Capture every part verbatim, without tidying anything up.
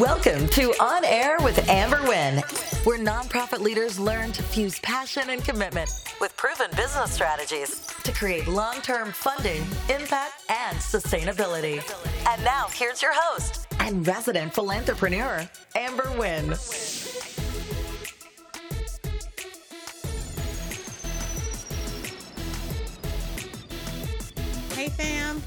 Welcome to On Air with Amber Wynn, where nonprofit leaders learn to fuse passion and commitment with proven business strategies to create long-term funding, impact, and sustainability. And now, here's your host and resident philanthropreneur, Amber Wynn. Hey fam,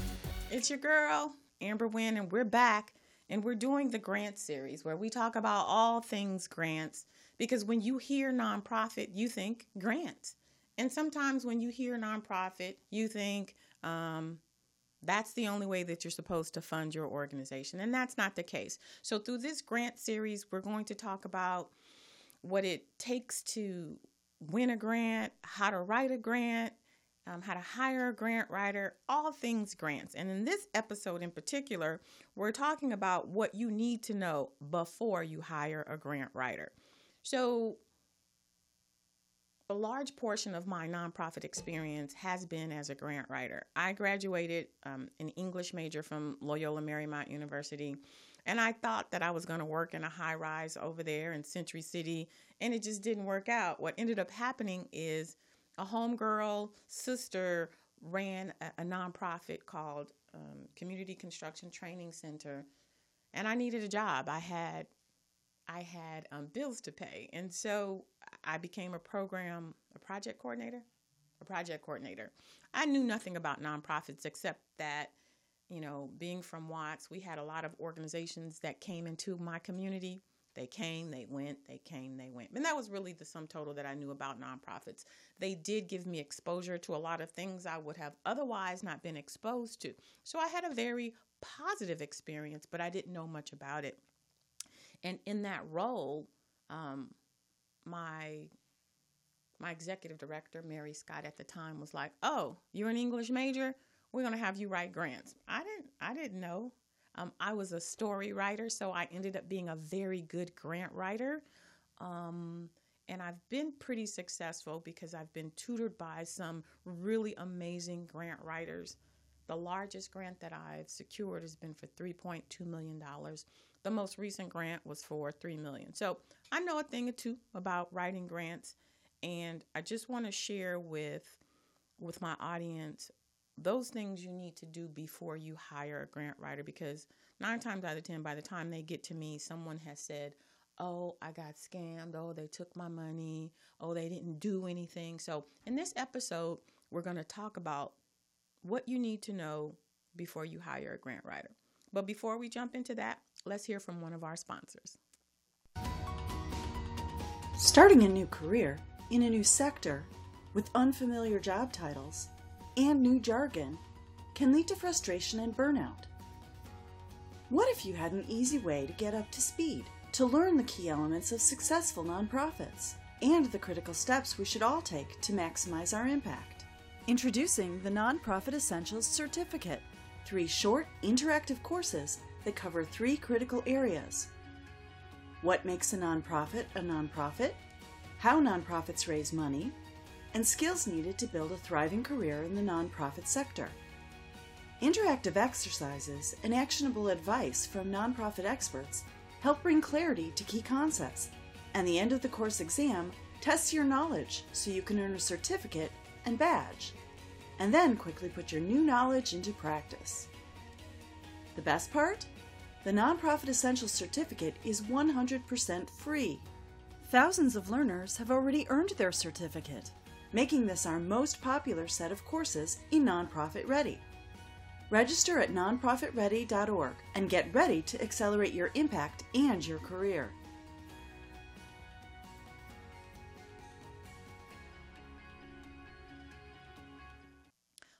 it's your girl, Amber Wynn, and we're back. And we're doing the grant series where we talk about all things grants, because when you hear nonprofit, you think grants. And sometimes when you hear nonprofit, you think um, that's the only way that you're supposed to fund your organization. And that's not the case. So through this grant series, we're going to talk about what it takes to win a grant, how to write a grant, Um, how to hire a grant writer, all things grants. And in this episode in particular, we're talking about what you need to know before you hire a grant writer. So a large portion of my nonprofit experience has been as a grant writer. I graduated um, an English major from Loyola Marymount University, and I thought that I was going to work in a high-rise over there in Century City, and it just didn't work out. What ended up happening is a homegirl sister ran a, a nonprofit called um, Community Construction Training Center, and I needed a job. I had I had um, bills to pay, and so I became a program, a project coordinator, a project coordinator. I knew nothing about nonprofits except that, you know, being from Watts, we had a lot of organizations that came into my community. They came, they went, they came, they went. And that was really the sum total that I knew about nonprofits. They did give me exposure to a lot of things I would have otherwise not been exposed to. So I had a very positive experience, but I didn't know much about it. And in that role, um, my my executive director, Mary Scott, at the time was like, "Oh, you're an English major? We're going to have you write grants." I didn't, I didn't know. Um, I was a story writer, so I ended up being a very good grant writer. Um, and I've been pretty successful because I've been tutored by some really amazing grant writers. The largest grant that I've secured has been for three point two million dollars. The most recent grant was for three million dollars. So I know a thing or two about writing grants, and I just want to share with, with my audience those things you need to do before you hire a grant writer, because nine times out of ten, by the time they get to me, someone has said, "Oh, I got scammed. Oh, they took my money. Oh, they didn't do anything." So in this episode, we're going to talk about what you need to know before you hire a grant writer. But before we jump into that, let's hear from one of our sponsors. Starting a new career in a new sector with unfamiliar job titles and new jargon can lead to frustration and burnout. What if you had an easy way to get up to speed, to learn the key elements of successful nonprofits, and the critical steps we should all take to maximize our impact? Introducing the Nonprofit Essentials Certificate, three short, interactive courses that cover three critical areas. What makes a nonprofit a nonprofit? How nonprofits raise money? And skills needed to build a thriving career in the nonprofit sector. Interactive exercises and actionable advice from nonprofit experts help bring clarity to key concepts, and the end of the course exam tests your knowledge so you can earn a certificate and badge, and then quickly put your new knowledge into practice. The best part? The Nonprofit Essentials Certificate is one hundred percent free. Thousands of learners have already earned their certificate, making this our most popular set of courses in Nonprofit Ready. Register at nonprofit ready dot org and get ready to accelerate your impact and your career.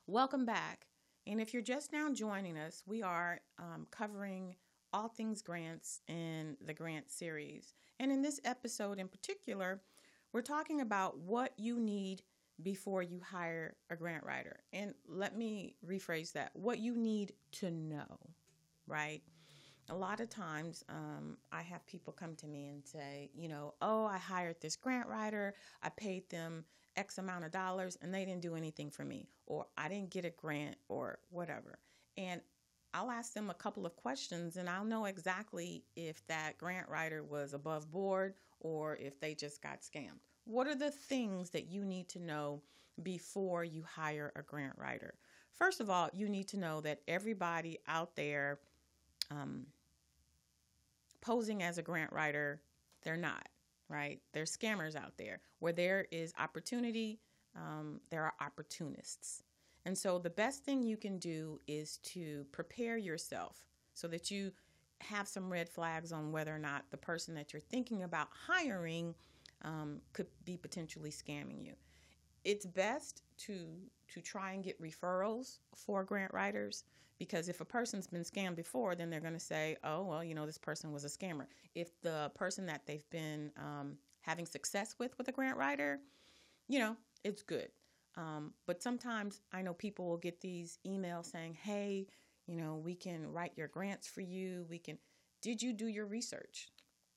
Welcome back. And if you're just now joining us, we are um, covering all things grants in the grant series. And in this episode in particular, we're talking about what you need before you hire a grant writer. And let me rephrase that. What you need to know, right? A lot of times um, I have people come to me and say, you know, "Oh, I hired this grant writer. I paid them X amount of dollars and they didn't do anything for me," or "I didn't get a grant," or whatever. And I'll ask them a couple of questions and I'll know exactly if that grant writer was above board or if they just got scammed. What are the things that you need to know before you hire a grant writer? First of all, you need to know that everybody out there um, posing as a grant writer, they're not, right? There's scammers out there. Where there is opportunity, um, there are opportunists. And so the best thing you can do is to prepare yourself so that you have some red flags on whether or not the person that you're thinking about hiring um, could be potentially scamming you. It's best to to try and get referrals for grant writers, because if a person's been scammed before, then they're going to say, oh, well, you know, this person was a scammer. If the person that they've been um, having success with with a grant writer, you know, it's good. Um, but sometimes I know people will get these emails saying, hey, you know, we can write your grants for you. We can. Did you do your research?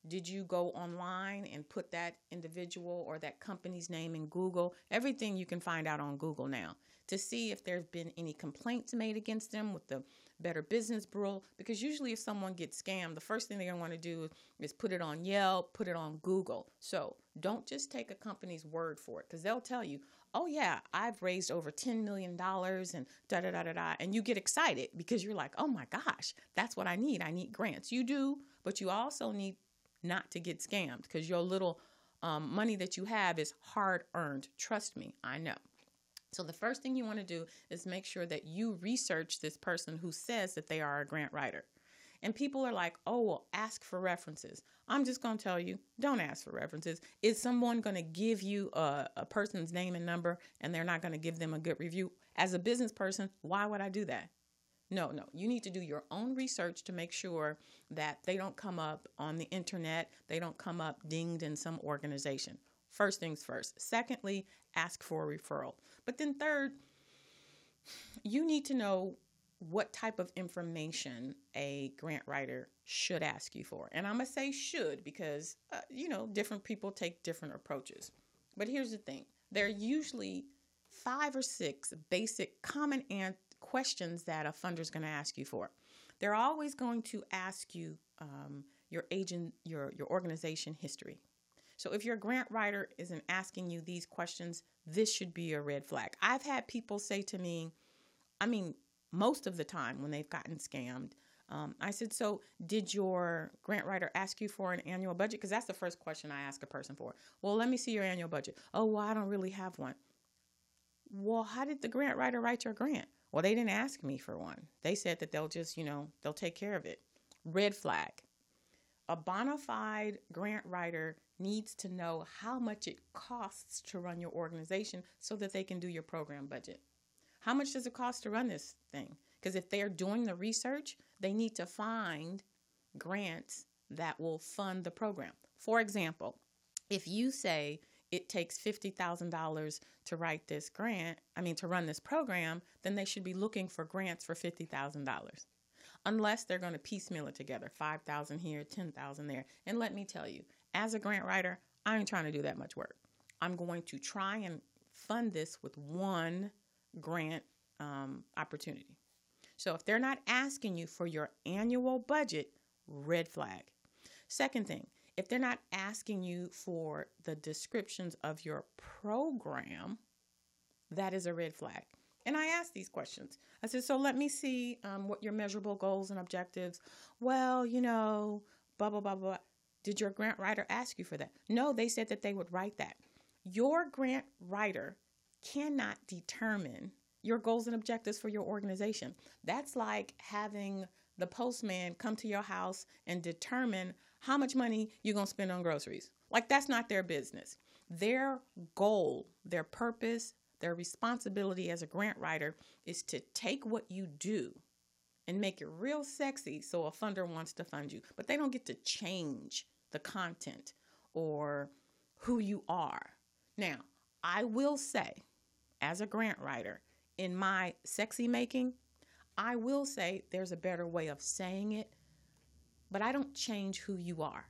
Did you go online and put that individual or that company's name in Google? Everything you can find out on Google now to see if there's been any complaints made against them with the Better Business Bureau. Because usually if someone gets scammed, the first thing they're going to want to do is put it on Yelp, put it on Google. So don't just take a company's word for it, because they'll tell you, oh, yeah, I've raised over ten million dollars and da-da-da-da-da. And you get excited because you're like, oh, my gosh, that's what I need. I need grants. You do, but you also need not to get scammed, because your little um, money that you have is hard earned. Trust me, I know. So the first thing you want to do is make sure that you research this person who says that they are a grant writer. And people are like, oh, well, ask for references. I'm just going to tell you, don't ask for references. Is someone going to give you a, a person's name and number and they're not going to give them a good review? As a business person, why would I do that? No, no, you need to do your own research to make sure that they don't come up on the internet. They don't come up dinged in some organization. First things first. Secondly, ask for a referral. But then third, you need to know what type of information a grant writer should ask you for. And I'm going to say should because, uh, you know, different people take different approaches. But here's the thing. There are usually five or six basic common answers. Questions that a funder is going to ask you for. They're always going to ask you um, your agent, your, your organization history. So if your grant writer isn't asking you these questions, this should be a red flag. I've had people say to me, I mean, most of the time when they've gotten scammed, um, I said, so did your grant writer ask you for an annual budget? Because that's the first question I ask a person for. Well, let me see your annual budget. Oh, well, I don't really have one. Well, how did the grant writer write your grant? Well, they didn't ask me for one. They said that they'll just, you know, they'll take care of it. Red flag. A bona fide grant writer needs to know how much it costs to run your organization so that they can do your program budget. How much does it cost to run this thing? Because if they're doing the research, they need to find grants that will fund the program. For example, if you say, it takes fifty thousand dollars to write this grant, I mean, to run this program, then they should be looking for grants for fifty thousand dollars, unless they're going to piecemeal it together, five thousand dollars here, ten thousand dollars there. And let me tell you, as a grant writer, I ain't trying to do that much work. I'm going to try and fund this with one grant um, opportunity. So if they're not asking you for your annual budget, red flag. Second thing, if they're not asking you for the descriptions of your program, that is a red flag. And I asked these questions. I said, so let me see um, what your measurable goals and objectives. Well, you know, blah, blah, blah, blah. Did your grant writer ask you for that? No, they said that they would write that. Your grant writer cannot determine your goals and objectives for your organization. That's like having the postman come to your house and determine how much money you're going to spend on groceries. Like, that's not their business. Their goal, their purpose, their responsibility as a grant writer is to take what you do and make it real sexy so a funder wants to fund you. But they don't get to change the content or who you are. Now, I will say, as a grant writer, in my sexy making, I will say there's a better way of saying it, but I don't change who you are.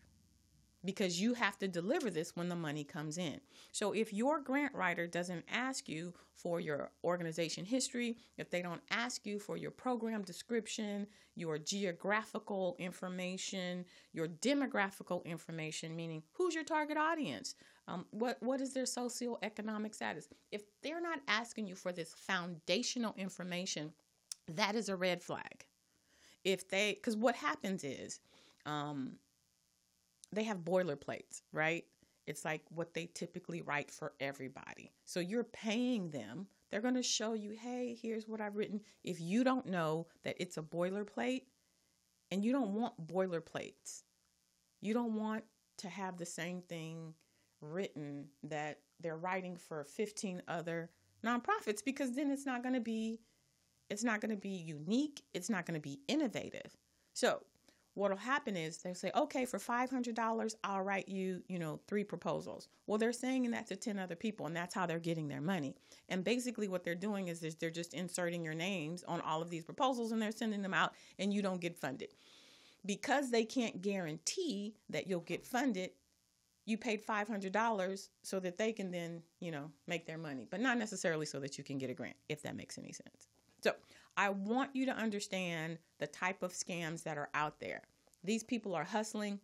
because you have to deliver this when the money comes in. So if your grant writer doesn't ask you for your organization history, if they don't ask you for your program description, your geographical information, your demographical information, meaning who's your target audience, um, what, what is their socioeconomic status? If they're not asking you for this foundational information, that is a red flag. If they, because what happens is, um, they have boilerplates, right? It's like what they typically write for everybody. So you're paying them. They're going to show you, hey, here's what I've written. If you don't know that it's a boilerplate, and you don't want boilerplates, you don't want to have the same thing written that they're writing for fifteen other nonprofits, because then it's not going to be, it's not going to be unique. It's not going to be innovative. So what'll happen is they'll say, okay, for five hundred dollars, I'll write you, you know, three proposals. Well, they're saying that to ten other people, and that's how they're getting their money. And basically what they're doing is they're just inserting your names on all of these proposals, and they're sending them out, and you don't get funded. Because they can't guarantee that you'll get funded, you paid five hundred dollars so that they can then, you know, make their money, but not necessarily so that you can get a grant, if that makes any sense. So I want you to understand the type of scams that are out there. These people are hustling.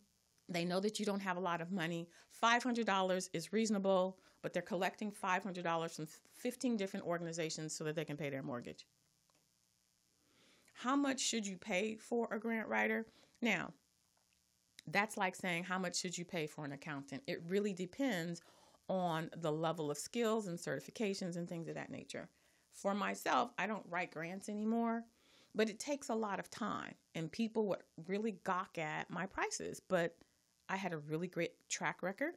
They know that you don't have a lot of money. five hundred dollars is reasonable, but they're collecting five hundred dollars from fifteen different organizations so that they can pay their mortgage. How much should you pay for a grant writer? Now, that's like saying how much should you pay for an accountant. It really depends on the level of skills and certifications and things of that nature. For myself, I don't write grants anymore, but it takes a lot of time, and people would really gawk at my prices, but I had a really great track record,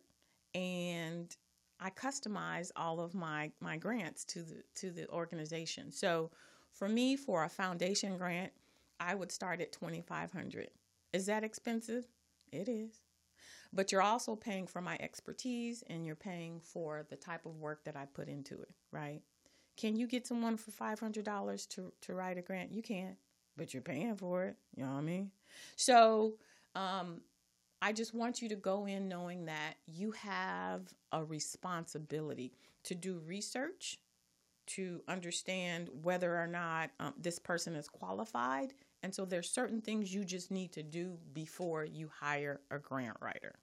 and I customized all of my, my grants to the, to the organization. So for me, for a foundation grant, I would start at twenty-five hundred dollars. Is that expensive? It is. But you're also paying for my expertise, and you're paying for the type of work that I put into it, right? Can you get someone for five hundred dollars to, to write a grant? You can't, but you're paying for it. You know what I mean? So um, I just want you to go in knowing that you have a responsibility to do research, to understand whether or not um, this person is qualified. And so there's certain things you just need to do before you hire a grant writer.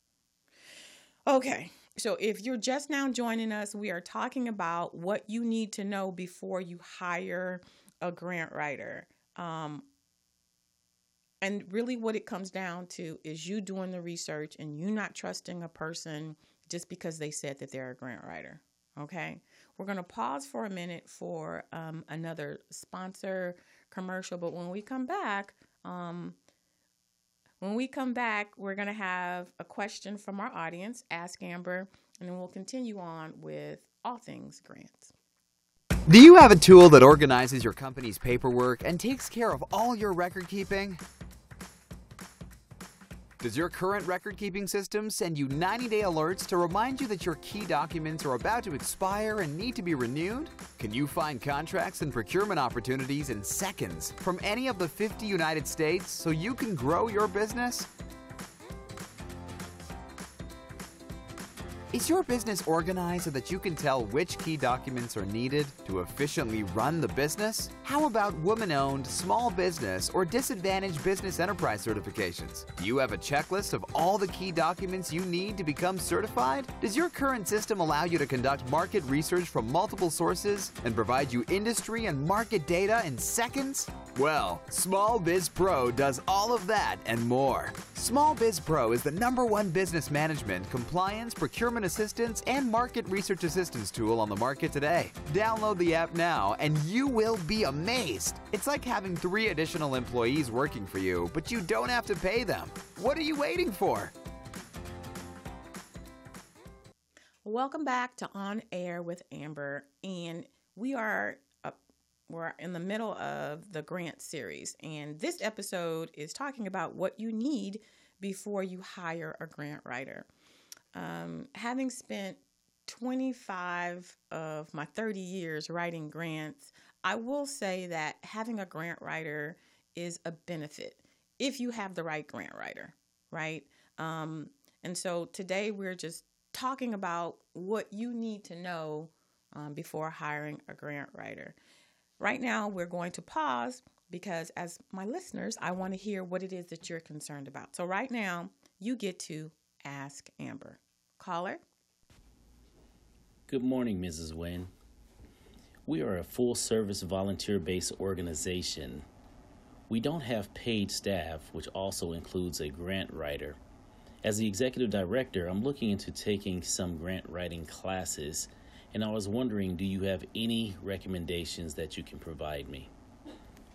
Okay. So if you're just now joining us, we are talking about what you need to know before you hire a grant writer. Um, and really what it comes down to is you doing the research and you not trusting a person just because they said that they're a grant writer. Okay, we're going to pause for a minute for um, another sponsor commercial. But when we come back, um, When we come back, we're going to have a question from our audience, Ask Amber, and then we'll continue on with all things grants. Do you have a tool that organizes your company's paperwork and takes care of all your record keeping? Does your current record keeping system send you ninety-day alerts to remind you that your key documents are about to expire and need to be renewed? Can you find contracts and procurement opportunities in seconds from any of the fifty United States so you can grow your business? Is your business organized so that you can tell which key documents are needed to efficiently run the business? How about woman-owned, small business, or disadvantaged business enterprise certifications? Do you have a checklist of all the key documents you need to become certified? Does your current system allow you to conduct market research from multiple sources and provide you industry and market data in seconds? Well, Small Biz Pro does all of that and more. Small Biz Pro is the number one business management, compliance, procurement assistance, and market research assistance tool on the market today. Download the app now and you will be amazed. It's like having three additional employees working for you, but you don't have to pay them. What are you waiting for? Welcome back to On Air with Amber, and we are We're in the middle of the grant series, and this episode is talking about what you need before you hire a grant writer. Um, having spent twenty-five of my thirty years writing grants, I will say that having a grant writer is a benefit if you have the right grant writer, right? Um, And so today we're just talking about what you need to know um, before hiring a grant writer. Right now, we're going to pause because as my listeners, I want to hear what it is that you're concerned about. So right now, you get to ask Amber. Caller? Good morning, Missus Wynn. We are a full-service, volunteer-based organization. We don't have paid staff, which also includes a grant writer. As the executive director, I'm looking into taking some grant writing classes, and I was wondering, do you have any recommendations that you can provide me?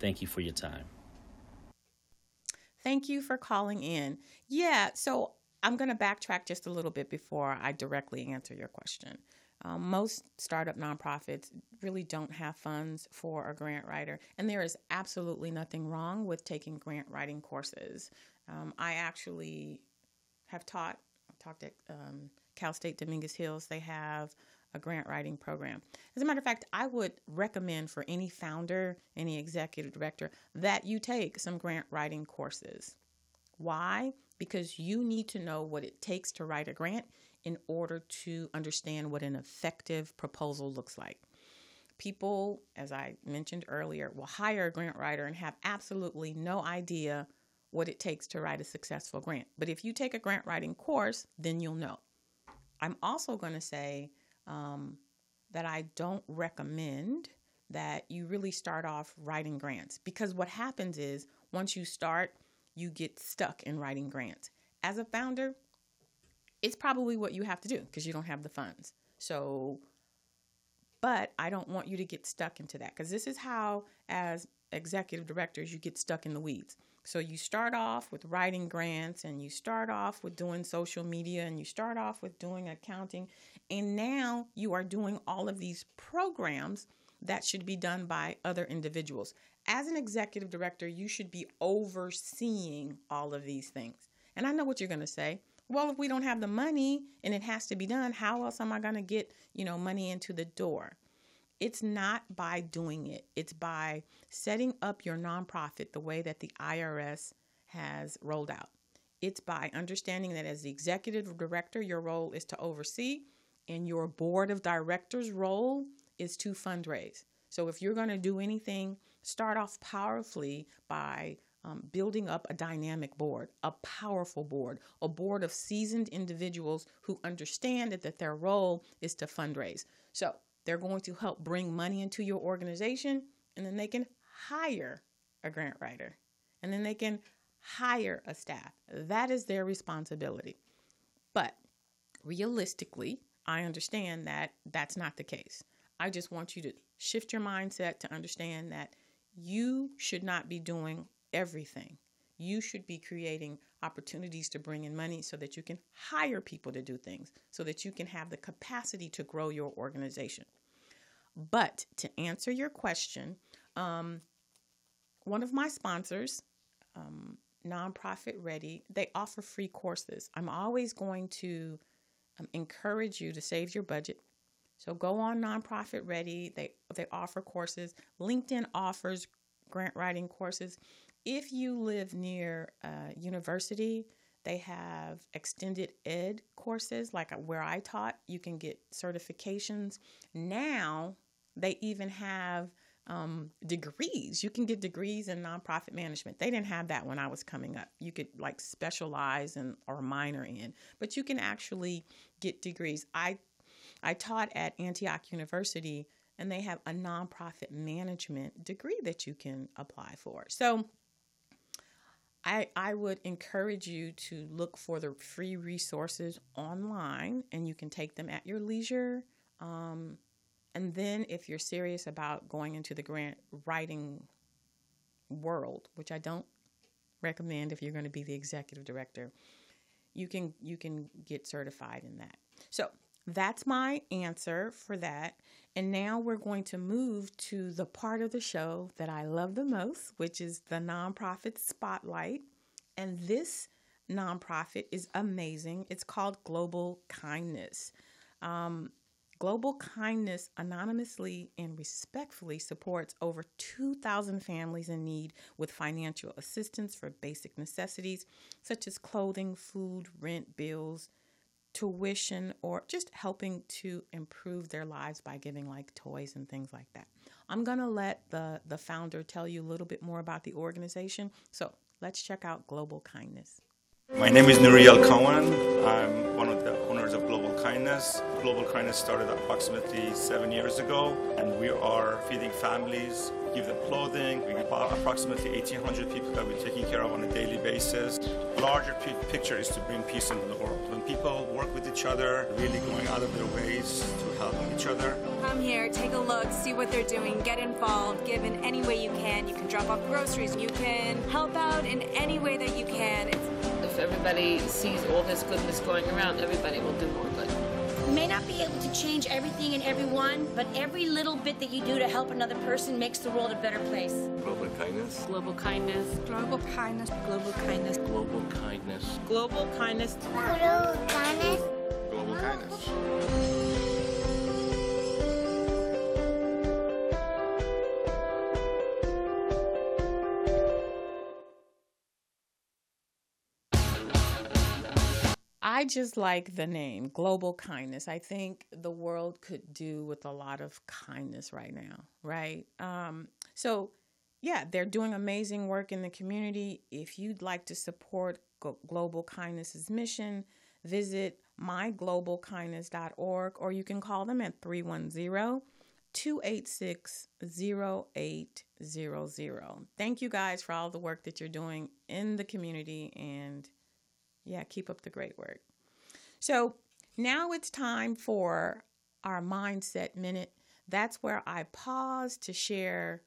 Thank you for your time. Thank you for calling in. Yeah, so I'm going to backtrack just a little bit before I directly answer your question. Um, most startup nonprofits really don't have funds for a grant writer, and there is absolutely nothing wrong with taking grant writing courses. Um, I actually have taught, I've talked at um, Cal State Dominguez Hills. They have a grant writing program. As a matter of fact, I would recommend for any founder, any executive director, that you take some grant writing courses. Why? Because you need to know what it takes to write a grant in order to understand what an effective proposal looks like. People, as I mentioned earlier, will hire a grant writer and have absolutely no idea what it takes to write a successful grant. But if you take a grant writing course, then you'll know. I'm also going to say um, that I don't recommend that you really start off writing grants, because what happens is once you start, you get stuck in writing grants. As a founder, it's probably what you have to do because you don't have the funds. So, but I don't want you to get stuck into that, because this is how, as executive directors, you get stuck in the weeds. So you start off with writing grants, and you start off with doing social media, and you start off with doing accounting, and now you are doing all of these programs that should be done by other individuals. As an executive director, you should be overseeing all of these things. And I know what you're going to say. Well, if we don't have the money and it has to be done, how else am I going to get, you know, money into the door? It's not by doing it. It's by setting up your nonprofit the way that the I R S has rolled out. It's by understanding that as the executive director, your role is to oversee, and your board of directors' role is to fundraise. So if you're going to do anything, start off powerfully by um, building up a dynamic board, a powerful board, a board of seasoned individuals who understand that, that their role is to fundraise. So they're going to help bring money into your organization, and then they can hire a grant writer, and then they can hire a staff. That is their responsibility. But realistically, I understand that that's not the case. I just want you to shift your mindset to understand that you should not be doing everything. You should be creating opportunities to bring in money so that you can hire people to do things, so that you can have the capacity to grow your organization. But to answer your question, um, one of my sponsors, um, Nonprofit Ready, they offer free courses. I'm always going to um, encourage you to save your budget. So go on Nonprofit Ready. They they offer courses. LinkedIn offers grant writing courses. If you live near a uh, university, they have extended ed courses, like where I taught. You can get certifications. Now they even have um, degrees. You can get degrees in nonprofit management. They didn't have that when I was coming up. You could like specialize in or minor in, but you can actually get degrees. I I taught at Antioch University, and they have a nonprofit management degree that you can apply for. So I, I would encourage you to look for the free resources online, and you can take them at your leisure. Um, and then if you're serious about going into the grant writing world, which I don't recommend if you're going to be the executive director, you can you can get certified in that. So that's my answer for that. And now we're going to move to the part of the show that I love the most, which is the Nonprofit Spotlight. And this nonprofit is amazing. It's called Global Kindness. Um, Global Kindness anonymously and respectfully supports over two thousand families in need with financial assistance for basic necessities such as clothing, food, rent, bills, tuition, or just helping to improve their lives by giving like toys and things like that. I'm going to let the, the founder tell you a little bit more about the organization. So let's check out Global Kindness. My name is Nuriel Cohen. I'm one of the owners of Global Kindness. Global Kindness started approximately seven years ago, and we are feeding families, give them clothing. We have approximately eighteen hundred people that we're taking care of on a daily basis. The larger p- picture is to bring peace into the world. When people work with each other, really going out of their ways to help each other. Come here, take a look, see what they're doing, get involved, give in any way you can. You can drop off groceries, you can help out in any way that you can. It's If everybody sees all this goodness going around, everybody will do more good. You may not be able to change everything and everyone, but every little bit that you do to help another person makes the world a better place. Global Kindness. Global Kindness. Global Kindness. Global Kindness. Global Kindness. Global Kindness. Global Kindness. Global Kindness. I just like the name, Global Kindness. I think the world could do with a lot of kindness right now, right? Um, so, yeah, they're doing amazing work in the community. If you'd like to support Go- Global Kindness' mission, visit my global kindness dot org, or you can call them at three one zero, two eight six, zero eight zero zero. Thank you guys for all the work that you're doing in the community, and yeah, keep up the great work. So now it's time for our Mindset Minute. That's where I pause to share,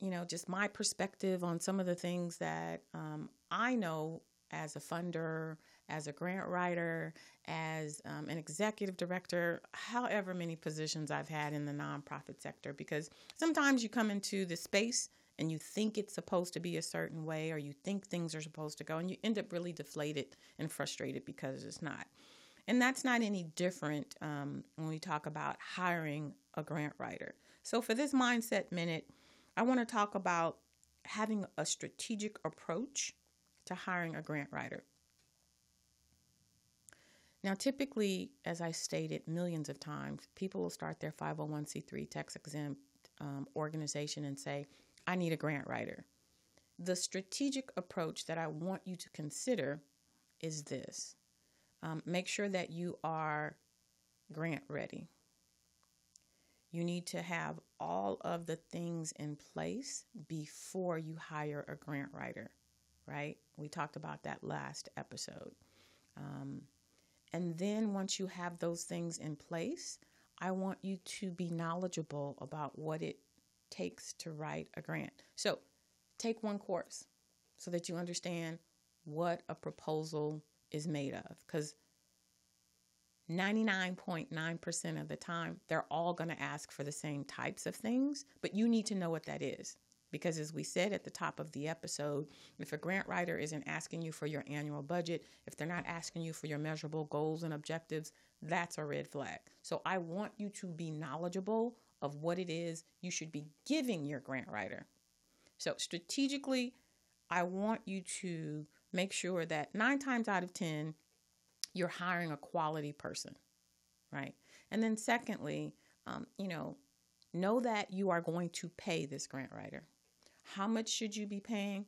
you know, just my perspective on some of the things that um, I know as a funder, as a grant writer, as um, an executive director, however many positions I've had in the nonprofit sector, because sometimes you come into the space and you think it's supposed to be a certain way, or you think things are supposed to go, and you end up really deflated and frustrated because it's not. And that's not any different um, when we talk about hiring a grant writer. So for this Mindset Minute, I want to talk about having a strategic approach to hiring a grant writer. Now, typically, as I stated millions of times, people will start their five oh one c three tax-exempt um, organization and say, I need a grant writer. The strategic approach that I want you to consider is this. Um, make sure that you are grant ready. You need to have all of the things in place before you hire a grant writer, right? We talked about that last episode. Um, and then once you have those things in place, I want you to be knowledgeable about what it takes to write a grant. So take one course so that you understand what a proposal is made of, because ninety-nine point nine percent of the time, they're all going to ask for the same types of things, but you need to know what that is. Because as we said at the top of the episode, if a grant writer isn't asking you for your annual budget, if they're not asking you for your measurable goals and objectives, that's a red flag. So I want you to be knowledgeable of what it is you should be giving your grant writer. So strategically, I want you to make sure that nine times out of ten, you're hiring a quality person, right? And then secondly, um, you know, know that you are going to pay this grant writer. How much should you be paying?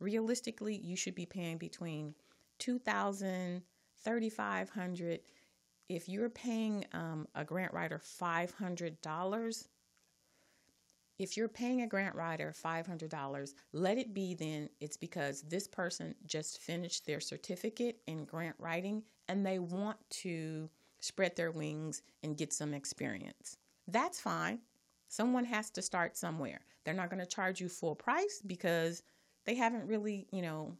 Realistically, you should be paying between two thousand dollars, three thousand five hundred dollars. If you're paying um, a grant writer five hundred dollars, if you're paying a grant writer five hundred dollars, let it be then it's because this person just finished their certificate in grant writing and they want to spread their wings and get some experience. That's fine. Someone has to start somewhere. They're not going to charge you full price because they haven't really, you know,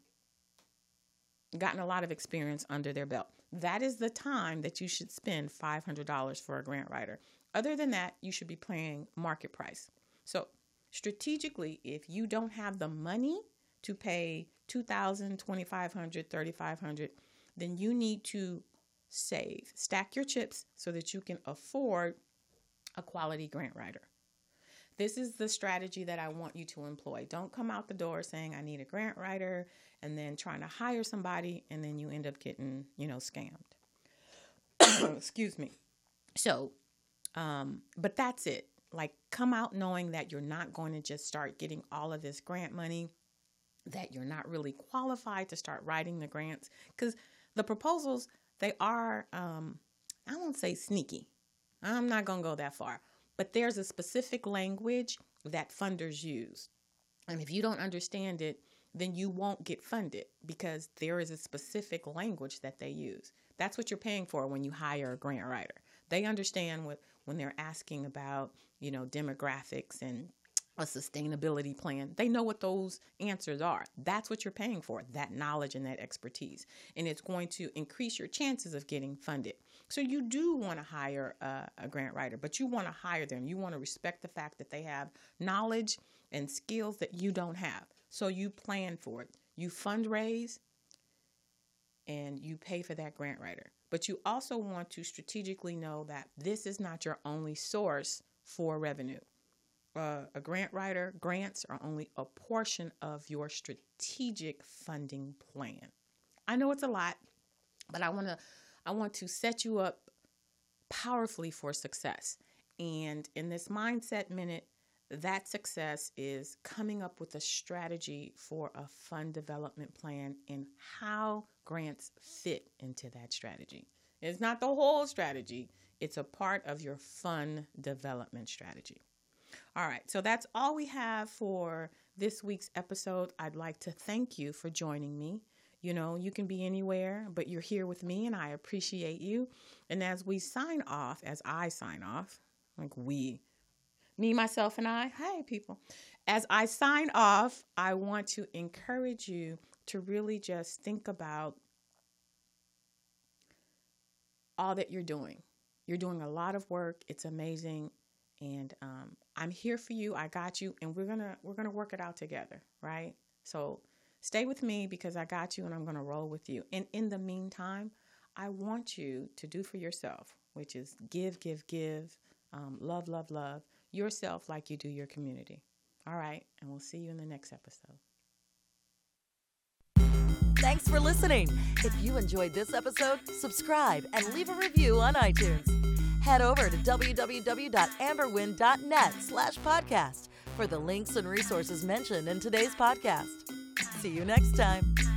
gotten a lot of experience under their belt. That is the time that you should spend five hundred dollars for a grant writer. Other than that, you should be paying market price. So strategically, if you don't have the money to pay two thousand dollars, twenty-five hundred dollars, thirty-five hundred dollars, then you need to save, stack your chips so that you can afford a quality grant writer. This is the strategy that I want you to employ. Don't come out the door saying, I need a grant writer, and then trying to hire somebody, and then you end up getting, you know, scammed. Excuse me. So, um, but that's it. Like, come out knowing that you're not going to just start getting all of this grant money, that you're not really qualified to start writing the grants, because the proposals, they are, um, I won't say sneaky. I'm not going to go that far. But there's a specific language that funders use. And if you don't understand it, then you won't get funded because there is a specific language that they use. That's what you're paying for when you hire a grant writer. They understand what, when they're asking about, you know, demographics and a sustainability plan. They know what those answers are. That's what you're paying for, that knowledge and that expertise. And it's going to increase your chances of getting funded. So you do want to hire a, a grant writer, but you want to hire them. You want to respect the fact that they have knowledge and skills that you don't have. So you plan for it. You fundraise and you pay for that grant writer. But you also want to strategically know that this is not your only source for revenue. Uh, a grant writer, grants are only a portion of your strategic funding plan. I know it's a lot, but I want to I want to set you up powerfully for success. And in this mindset minute, that success is coming up with a strategy for a fund development plan and how grants fit into that strategy. It's not the whole strategy. It's a part of your fund development strategy. All right, so that's all we have for this week's episode. I'd like to thank you for joining me. You know, you can be anywhere, but you're here with me, and I appreciate you. And as we sign off, as I sign off, like we, me, myself, and I, hey, people. As I sign off, I want to encourage you to really just think about all that you're doing. You're doing a lot of work. It's amazing. And um, I'm here for you. I got you. And we're going to we're going to work it out together. Right? So stay with me because I got you and I'm going to roll with you. And in the meantime, I want you to do for yourself, which is give, give, give, um, love, love, love yourself like you do your community. All right. And we'll see you in the next episode. Thanks for listening. If you enjoyed this episode, subscribe and leave a review on iTunes. Head over to www.amberwynn.net slash podcast for the links and resources mentioned in today's podcast. See you next time.